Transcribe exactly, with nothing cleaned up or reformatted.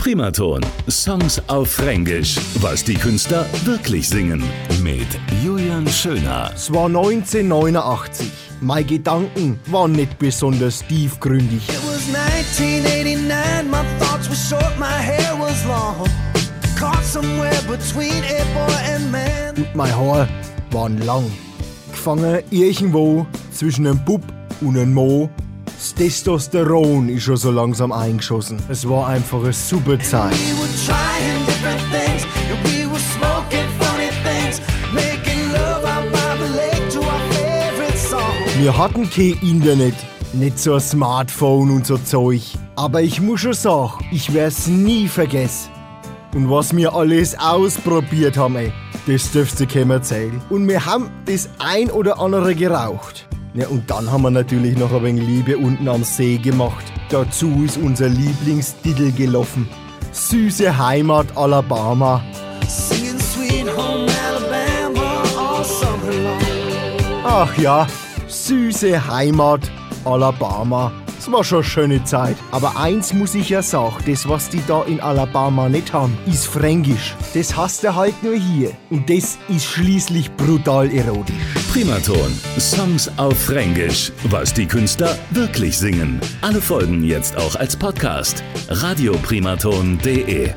Primaton. Songs auf Fränkisch. Was die Künstler wirklich singen. Mit Julian Schöner. Es war neunzehnhundertneunundachtzig. Meine Gedanken waren nicht besonders tiefgründig. It was neunzehnhundertneunundachtzig, my thoughts were short, my hair was long. Caught somewhere between a boy and man. Und mein Haar waren lang. Gefangen irgendwo zwischen einem Bub und einem Mo. Das Testosteron ist schon so langsam eingeschossen. Es war einfach eine super Zeit. Wir hatten kein Internet, nicht so ein Smartphone und so Zeug. Aber ich muss schon sagen, ich werde es nie vergessen. Und was wir alles ausprobiert haben, ey, das dürft ihr keinem erzählen. Und wir haben das ein oder andere geraucht. Ja, und dann haben wir natürlich noch ein wenig Liebe unten am See gemacht. Dazu ist unser Lieblingstitel gelaufen. Süße Heimat Alabama. Singing Sweet Home Alabama all summer long. Ach ja, süße Heimat Alabama. Es war schon eine schöne Zeit. Aber eins muss ich ja sagen, das was die da in Alabama nicht haben, ist Fränkisch. Das hast du halt nur hier. Und das ist schließlich brutal erotisch. Primaton. Songs auf Fränkisch. Was die Künstler wirklich singen. Alle Folgen jetzt auch als Podcast. radio primaton punkt de